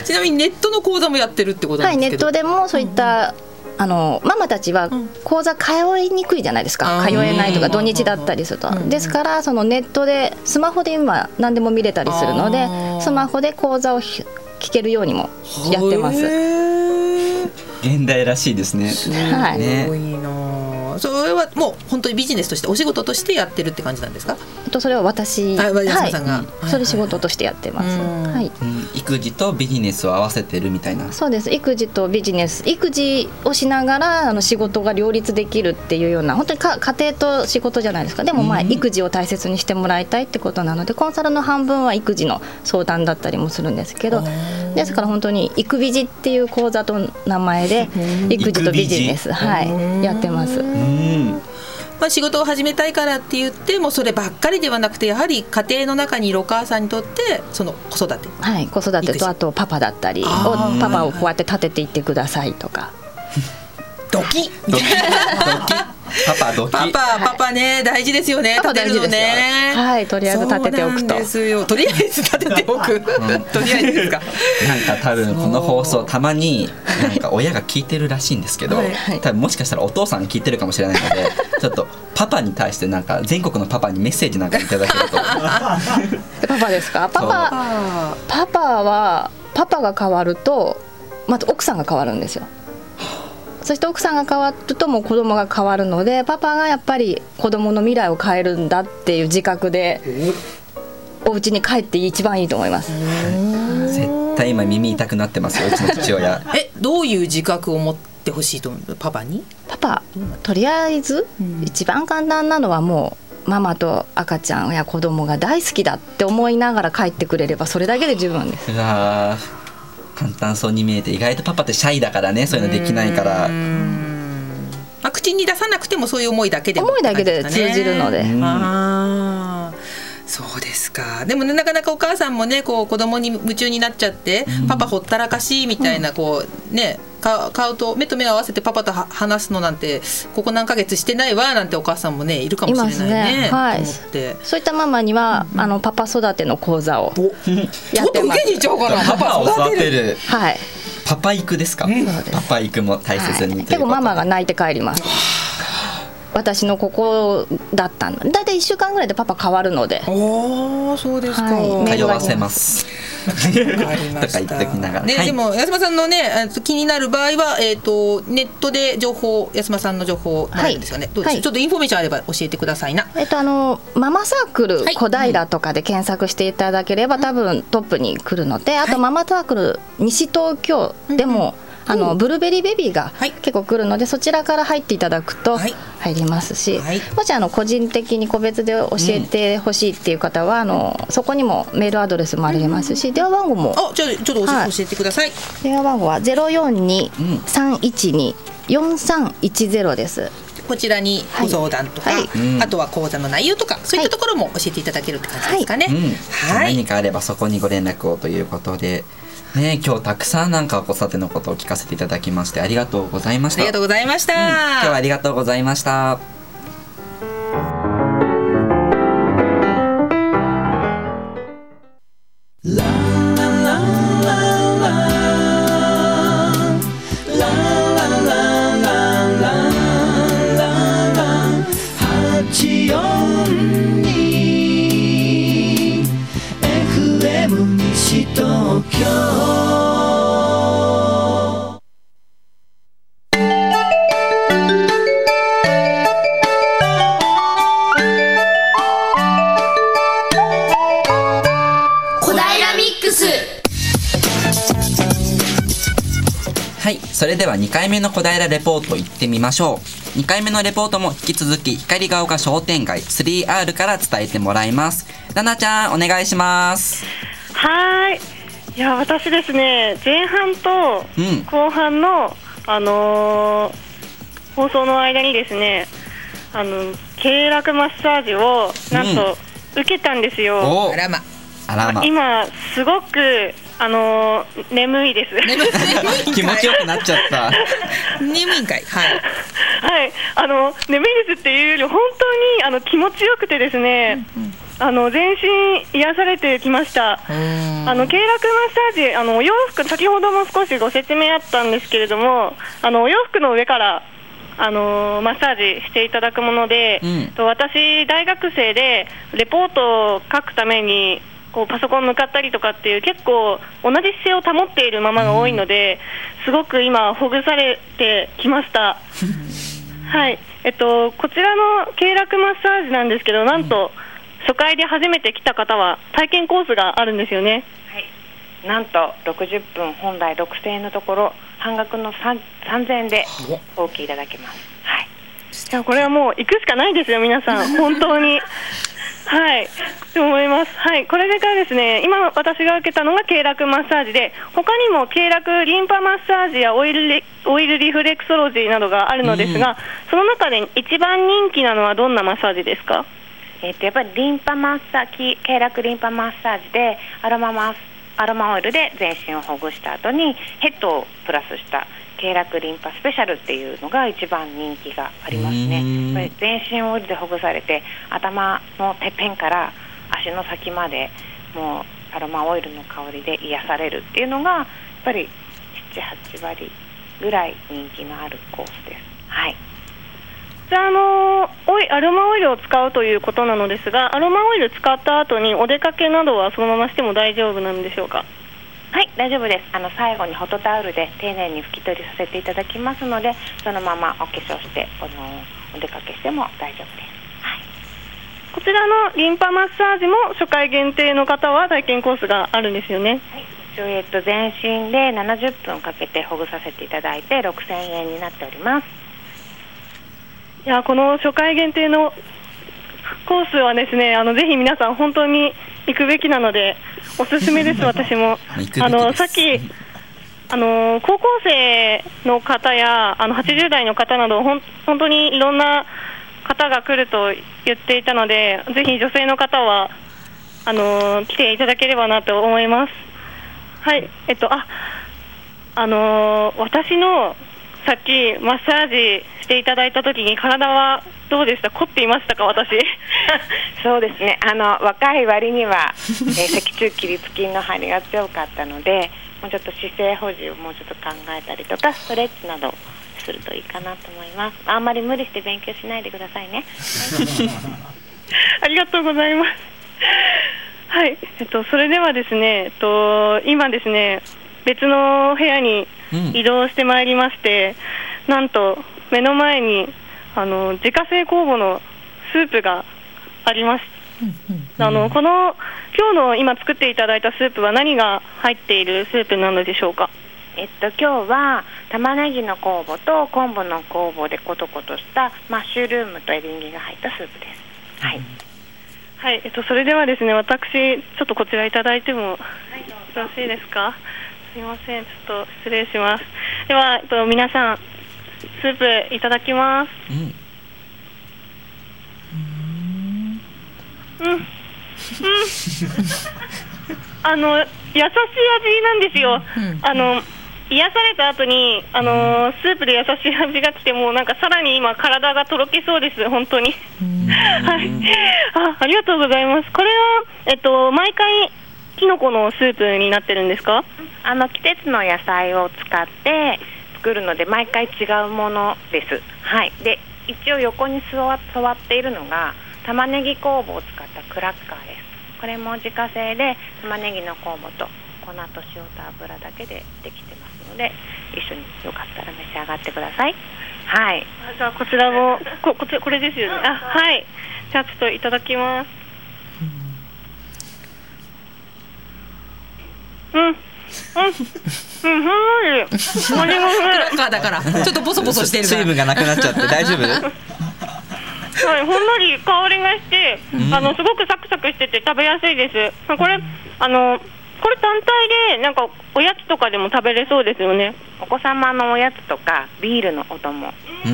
ちなみにネットの講座もやってるってことなんですけど、はい、ネットでもそういった、うんうん、あのママたちは講座通いにくいじゃないですか、うん、通えないとか土日だったりすると、うんうん、ですからそのネットでスマホで今何でも見れたりするのでスマホで講座をひ聞けるようにもやってます。現代らしいですね。すごいな、はい、それはもう本当にビジネスとしてお仕事としてやってるって感じなんですか。えっと、それは私、はいはい、それ仕事としてやってます、はい、育児とビジネスを合わせてるみたいな。そうです、育児とビジネス、育児をしながらあの仕事が両立できるっていうような本当にか家庭と仕事じゃないですか。でもまあ育児を大切にしてもらいたいってことなのでコンサルの半分は育児の相談だったりもするんですけど、ですから本当に育ビジっていう講座と名前で育児とビジネス、はい、やってます。うん、まあ、仕事を始めたいからって言ってもそればっかりではなくてやはり家庭の中にいるお母さんにとってその子育て、はい、子育てとあとパパだったりをパパをこうやって立てていってくださいとかドキッドキッパパドキパパパパね、はい、大事ですよね。立てるのね、はい、とりあえず立てておくと。そうなんですよ、とりあえず立てておくとりあえずですか。なんか多分この放送たまになんか親が聞いてるらしいんですけど、はいはい、多分もしかしたらお父さんが聞いてるかもしれないのでちょっとパパに対してなんか全国のパパにメッセージなんかいただけるとパパですか。パパパパはパパが変わるとまず奥さんが変わるんですよ。そして奥さんが変わるともう子供が変わるのでパパがやっぱり子供の未来を変えるんだっていう自覚でお家に帰って一番いいと思います。絶対今耳痛くなってますようちの父親。え、どういう自覚を持ってほしいと思うパパに。パパとりあえず、うん、一番簡単なのはもうママと赤ちゃんや子供が大好きだって思いながら帰ってくれればそれだけで十分です。うわー、簡単そうに見えて意外とパパってシャイだからね、そういうのできないから、まあ、口に出さなくてもそういう思いだけでも、ね、思いだけで通じるので、うん、あ、そうですか。でも、ね、なかなかお母さんもねこう子供に夢中になっちゃって、うん、パパほったらかしいみたいなこう、ね、顔と目と目を合わせてパパと話すのなんてここ何ヶ月してないわなんてお母さんもねいるかもしれない ね, ね、はい、思ってそういったママには、うん、あのパパ育ての講座をやってます。ちょっと受けに行っちゃおうかな。パパ育てる、はい、パパ育ですか、うん、パパ育も大切に、はい、結構ママが泣いて帰ります私のここだったんだ。だいたいいっしゅうかんぐらいでパパ変わるので。おー、そうですか、はい、通わせますとか言ってきながら、ね、はい、でも安間さんのね気になる場合は、えー、とネットで情報安間さんの情報あるんですよね、はい、どうでしょう、はい、ちょっとインフォメーションあれば教えてくださいな、えー、とあのママサークル小平とかで検索していただければ、はい、多分トップに来るので、はい、あとママサークル西東京でも、うんうん、あのブルーベリーベビーが結構来るので、はい、そちらから入っていただくと入りますし、はいはい、もしあの個人的に個別で教えてほしいっていう方は、うん、あのそこにもメールアドレスもありますし、うん、電話番号もあちょっと教えてください、はい、電話番号は ゼロヨンニー サンイチニー ヨンサンイチゼロ です。こちらにご相談とか、はいはい、あとは講座の内容とかそういったところも教えていただけるって感じですかね、はいはいはい、何かあればそこにご連絡をということで、ね、今日たくさんなんか子育てのことを聞かせていただきましてありがとうございました。ありがとうございました、うん、今日はありがとうございました。それではにかいめの小平レポート行ってみましょう。にかいめのレポートも引き続き光が丘商店街 スリーアール から伝えてもらいます。ななちゃんお願いします。はい、いや私ですね前半と後半の、うんあのー、放送の間にですねあの経絡マッサージをなんと受けたんですよ、うん、あらまあらま今すごくあのー、眠いです眠い気持ちよくなっちゃった眠いんかい、はいはい、あの眠いですっていうより本当にあの気持ちよくてですね、うんうん、あの全身癒されてきました。あの経絡マッサージあのお洋服先ほども少しご説明あったんですけれどもあのお洋服の上からあのー、マッサージしていただくもので、うん、と私大学生でレポートを書くためにこうパソコン向かったりとかっていう結構同じ姿勢を保っているままが多いので、うん、すごく今ほぐされてきましたはい、えっと、こちらの経絡マッサージなんですけどなんと初回で初めて来た方は体験コースがあるんですよね、はい、なんとろくじゅっぷん本来ろくせんえんのところ半額のさんぜんえんでお受けいただけます、はい、じゃあこれはもう行くしかないですよ皆さん本当にはい、と思います、はい、これでからですね今私が受けたのが経絡マッサージで他にも経絡リンパマッサージやオイルリ、オイルリフレクソロジーなどがあるのですが、うん、その中で一番人気なのはどんなマッサージですか？えー、とやっぱりリンパマッサージ経絡リンパマッサージでアロママアロマオイルで全身をほぐした後にヘッドをプラスした経絡リンパスペシャルっていうのが一番人気がありますね。これ全身オイルでほぐされて頭のてっぺんから足の先までもうアロマオイルの香りで癒されるっていうのがやっぱり ななはち 割ぐらい人気のあるコースです。はい。じゃあ、あのー、アロマオイルを使うということなのですがアロマオイル使った後にお出かけなどはそのまましても大丈夫なんでしょうか？はい大丈夫です。あの最後にホットタオルで丁寧に拭き取りさせていただきますのでそのままお化粧してあのお出かけしても大丈夫です、はい、こちらのリンパマッサージも初回限定の方は体験コースがあるんですよね、はい、一応、えっと、全身でななじゅっぷんかけてほぐさせていただいてろくせんえんになっております。いやこの初回限定のコースはですねあのぜひ皆さん本当に行くべきなのでおすすめです。私もあのさっきあの高校生の方やあのはちじゅう代の方などほん本当にいろんな方が来ると言っていたのでぜひ女性の方はあの来ていただければなと思います。はいえっとああの私のさっきマッサージしていただいた時に体はどうでした？凝っていましたか私そうですねあの若い割には、えー、脊柱起立筋の張りが強かったのでもうちょっと姿勢保持をもうちょっと考えたりとかストレッチなどするといいかなと思います。あんまり無理して勉強しないでくださいねありがとうございますはい、えっと、それではですね、えっと、今ですね別の部屋に移動してまいりまして、うん、なんと目の前にあの自家製酵母のスープがあります、うんうんうん、あのこの今日の今作っていただいたスープは何が入っているスープなのでしょうか？えっと、今日は玉ねぎの酵母と昆布の酵母でコトコトしたマッシュルームとエリンギが入ったスープです。はい、うん、はいえっと、それではですね、私ちょっとこちらいただいても、はい、よろしいですか。すいません、ちょっと失礼します。では、えっと、皆さんスープいただきます。うんうん、うん、あの優しい味なんですよ、うん、あの癒された後にあのー、スープで優しい味が来て、もうなんかさらに今体がとろけそうです本当にはい、あ、ありがとうございます。これは、えっと、毎回キノコのスープになってるんですか？あの季節の野菜を使って作るので毎回違うものです、はい、で一応横に座っているのが玉ねぎ酵母を使ったクラッカーです。これも自家製で玉ねぎの酵母と粉と塩と油だけでできてますので、一緒によかったら召し上がってください。はい、あ、じゃあこちらも こ, こ, これですよね。あ、はい、じゃあちょっといただきます。うん、うんうん、うん、ふんわり。クラッカーだからちょっとボソボソしてるから水分がなくなっちゃって大丈夫？はい、ほんのり香りがして、あのすごくサクサクしてて食べやすいです。これあのこれ単体でなんかおやつとかでも食べれそうですよね。お子様のおやつとかビールのお供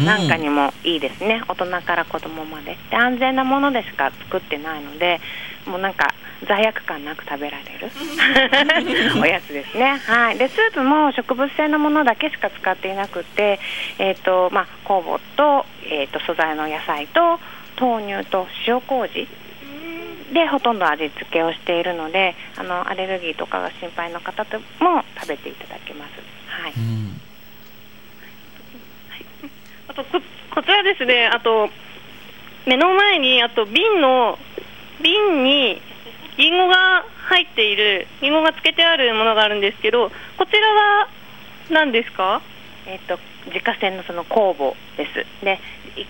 なんかにもいいですね。大人から子供まで。で、安全なものでしか作ってないので、もうなんか罪悪感なく食べられるおやつですね。はい。でスープも植物性のものだけしか使っていなくて、えっとまあ酵母とえっと素材の野菜と豆乳と塩麹でほとんど味付けをしているので、あのアレルギーとかが心配の方とも食べていただけます。はい。うん、あと こ, こちらですね。あと目の前にあと瓶の瓶にリンゴが入っている、リンゴがつけてあるものがあるんですけど、こちらは何ですか？えっと、自家製のその酵母です。で、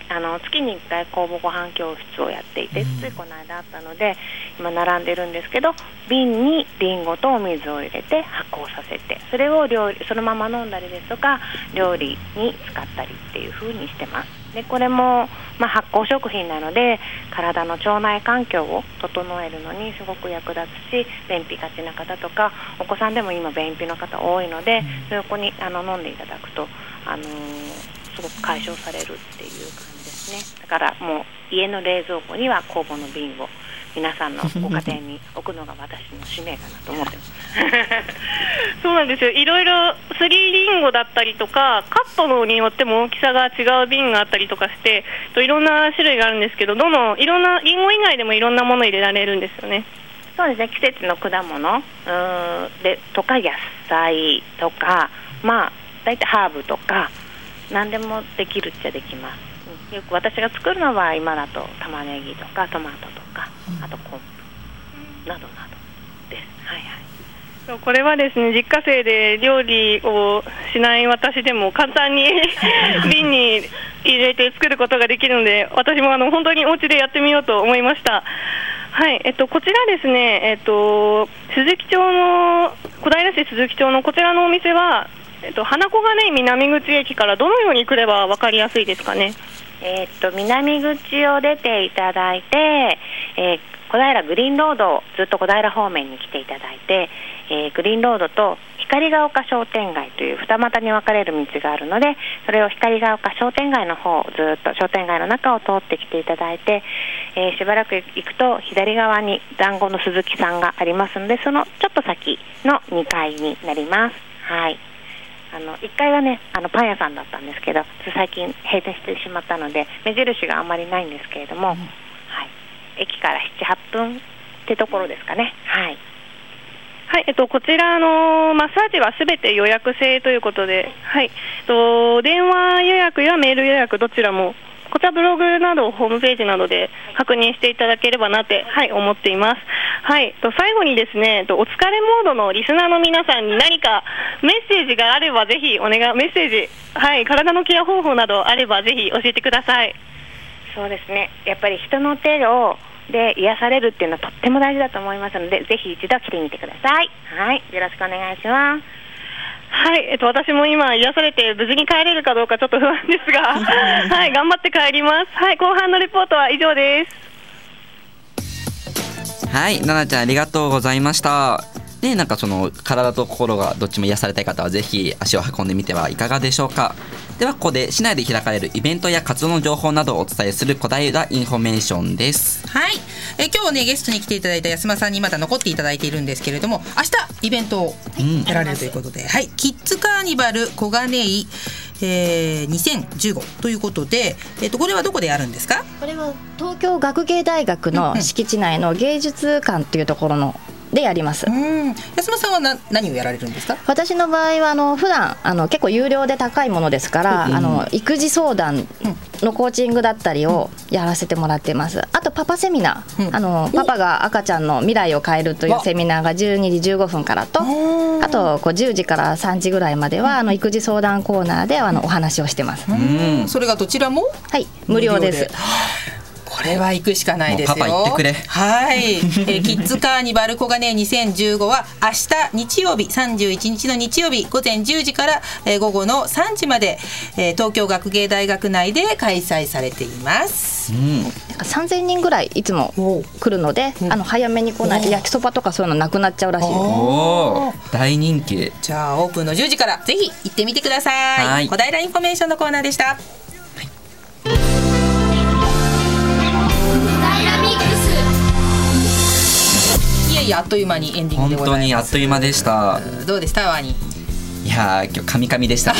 あの月にいっかい酵母ご飯教室をやっていて、ついこの間あったので、今並んでるんですけど、瓶にリンゴとお水を入れて発酵させて、それを料理そのまま飲んだりですとか、料理に使ったりっていう風にしてます。でこれも、まあ、発酵食品なので体の腸内環境を整えるのにすごく役立つし、便秘がちな方とかお子さんでも今便秘の方多いので、そこにあの飲んでいただくと、あのー、すごく解消されるっていう感じですね。だからもう家の冷蔵庫には酵母の瓶を皆さんのご家庭に置くのが私の使命かなと思ってますそうなんですよ。いろいろすりりんごだったりとか、カットによっても大きさが違う瓶があったりとかして、いろんな種類があるんですけど、どのいろんなりんご以外でもいろんなもの入れられるんですよね。そうですね、季節の果物うーでとか野菜とか、まあ大体ハーブとか何でもできるっちゃできます。よく私が作るのは今だと玉ねぎとかトマトとか、あと昆布などなどです、はいはい、これはですね、実家製で料理をしない私でも簡単に瓶に入れて作ることができるので、私もあの本当にお家でやってみようと思いました。はい、えっと、こちらですね、えっと、鈴木町の小平市鈴木町のこちらのお店は、えっと、花小金井南口駅からどのように来れば分かりやすいですかね。えー、っと南口を出ていただいて、えー、小平グリーンロードをずっと小平方面に来ていただいて、えー、グリーンロードと光が丘商店街という二股に分かれる道があるので、それを光が丘商店街の方をずっと商店街の中を通ってきていただいて、えー、しばらく行くと左側に団子の鈴木さんがありますので、そのちょっと先のにかいになります。はい、あのいっかいはね、あのパン屋さんだったんですけど、最近閉店してしまったので目印があんまりないんですけれども、うん、はい、駅から なな,はち 分ってところですかね。はい、はい、えっと、こちらのマッサージはすべて予約制ということで、はい、えっと、電話予約やメール予約どちらもこちらブログなどホームページなどで確認していただければなって、はい、思っています。はい、と最後にですね、とお疲れモードのリスナーの皆さんに何かメッセージがあればぜひお願い、メッセージ、はい、体のケア方法などあればぜひ教えてください。そうですね、やっぱり人の手をで癒されるっていうのはとっても大事だと思いますので、ぜひ一度切りに行ってください。はい、よろしくお願いします。はい、えっと、私も今癒されて無事に帰れるかどうかちょっと不安ですがはい、頑張って帰ります。はい、後半のレポートは以上です。はい、ななちゃんありがとうございました。で、なんかその体と心がどっちも癒されたい方はぜひ足を運んでみてはいかがでしょうか。ではここで市内で開かれるイベントや活動の情報などをお伝えする小平インフォメーションです。はい、え今日ねゲストに来ていただいた安間さんにまた残っていただいているんですけれども、明日イベントをやられるということで、はい、キッズカーニバル小金井、えー、にせんじゅうごということで、えー、とこれはどこでやるんですか。これは東京学芸大学の敷地内の芸術館というところのでやります。うん、安間さんはな何をやられるんですか。私の場合はあの普段あの結構有料で高いものですから、うん、あの育児相談のコーチングだったりをやらせてもらってます。あとパパセミナー、うん、あのパパが赤ちゃんの未来を変えるというセミナーがじゅうにじじゅうごふんからと、あとこうじゅうじからさんじぐらいまでは、うん、あの育児相談コーナーであのお話をしてます。うん、それがどちらも、はい、無料です。無料でこれは行くしかないですよ。パパ行ってくれ。はい、えー、キッズカーニバル小金井にせんじゅうごは明日日曜日さんじゅういちにちの日曜日午前じゅうじから、えー、午後のさんじまで、えー、東京学芸大学内で開催されています。うん、さんぜんにんぐらいいつも来るので、あの早めに来ないと焼きそばとかそういうのなくなっちゃうらしい。おお、大人気。じゃあオープンのじゅうじからぜひ行ってみてください。はい、小平インフォメーションのコーナーでした。あっという間にエンディングでございます。本当にあっという間でした。どうでしたワーニー。いや今日カミカミでした、ね、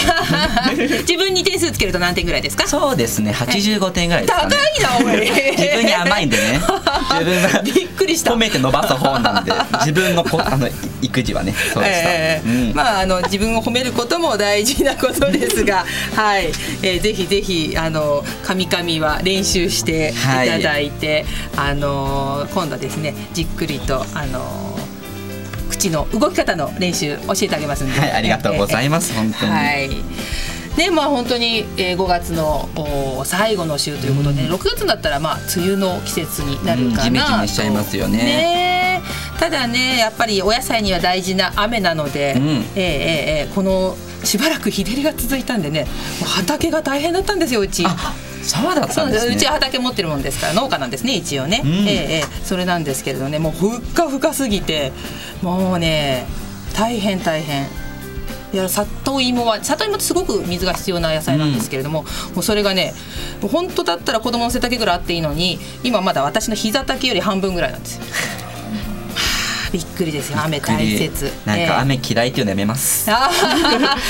自分に点数つけると何点ぐらいですか。そうですね、はちじゅうごてんぐらいですかね。高いなおい自分に甘いんでね自分はびっくりした褒めて伸ばす方なんで自分 の, あの育児はねそうでした、えーうん、まああの自分を褒めることも大事なことですがはい、えー、ぜひぜひあのカミカミは練習していただいて、はい、あの今度ですねじっくりとあの口の動き方の練習教えてあげますので、はい、ありがとうございます、えー、本当に、はいね、まあ、本当にごがつの最後の週ということで、うん、ろくがつになったらまあ梅雨の季節になるかなと、うん、ジメジメしちゃいますよ ね, ねただねやっぱりお野菜には大事な雨なので、うん、えーえー、このしばらく日照りが続いたんでね畑が大変だったんですようち。あ沢だったんですね。うちは畑持ってるもんですから農家なんですね一応ね、うん、えーえー、それなんですけれどねもうふっかふかすぎてもうね大変大変。いや里芋は里芋ってすごく水が必要な野菜なんですけれども、うん、もうそれがね本当だったら子供の背丈ぐらいあっていいのに今まだ私の膝丈より半分ぐらいなんですよびっくりですよ。雨大切。なんか雨嫌いっていうのやめます、えー、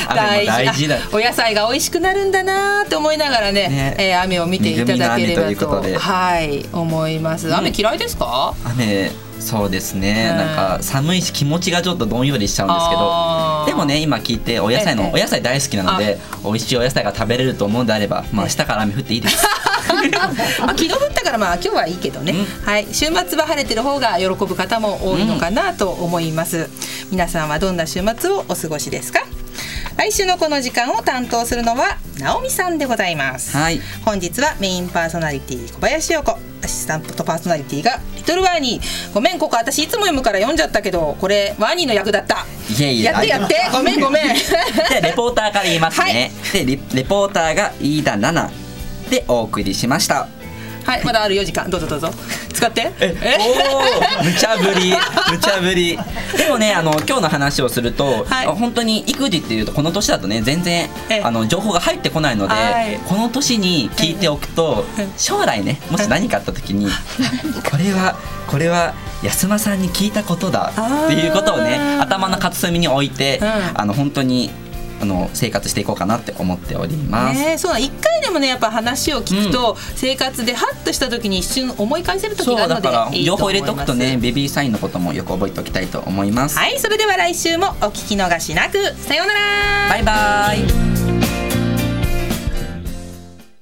雨も大事だ。お野菜が美味しくなるんだなって思いながら ね, ね、えー、雨を見ていただければ と, と、はい、思います。雨嫌いですか。雨そうですね、うん、なんか寒いし気持ちがちょっとどんよりしちゃうんですけどでもね今聞いてお野菜のお野菜大好きなので美味しいお野菜が食べれると思うんであれば、まあ、下から雨降っていいですまあ、昨日降ったからまあ今日はいいけどね、うん、はい、週末は晴れてる方が喜ぶ方も多いのかなと思います、うん、皆さんはどんな週末をお過ごしですか。来週のこの時間を担当するのは直美さんでございます、はい、本日はメインパーソナリティ小林陽子アシスタントパーソナリティがリトルワーニー。ごめんここ私いつも読むから読んじゃったけどこれワーニーの役だった。いやいややってやってごめんごめんでレポーターから言いますね、はい、で レ, レポーターが飯田奈々でお送りしました。はい、まだあるよじかんどうぞどうぞ使ってええお無茶ぶり無茶ぶりでもねあの今日の話をすると、はい、本当に育児っていうとこの年だとね全然あの情報が入ってこないので、はい、この年に聞いておくと将来ねもし何かあった時にこれはこれは安間さんに聞いたことだっていうことをね頭の片隅に置いて、うん、あの本当にあの生活していこうかなって思っております、ね、そういっかいでもねやっぱ話を聞くと、うん、生活でハッとした時に一瞬思い返せる時があるのでそうだからいいと思います。情報入れとくとねベビーサインのこともよく覚えておきたいと思います。はい、それでは来週もお聞き逃しなく。さようならバイバイ。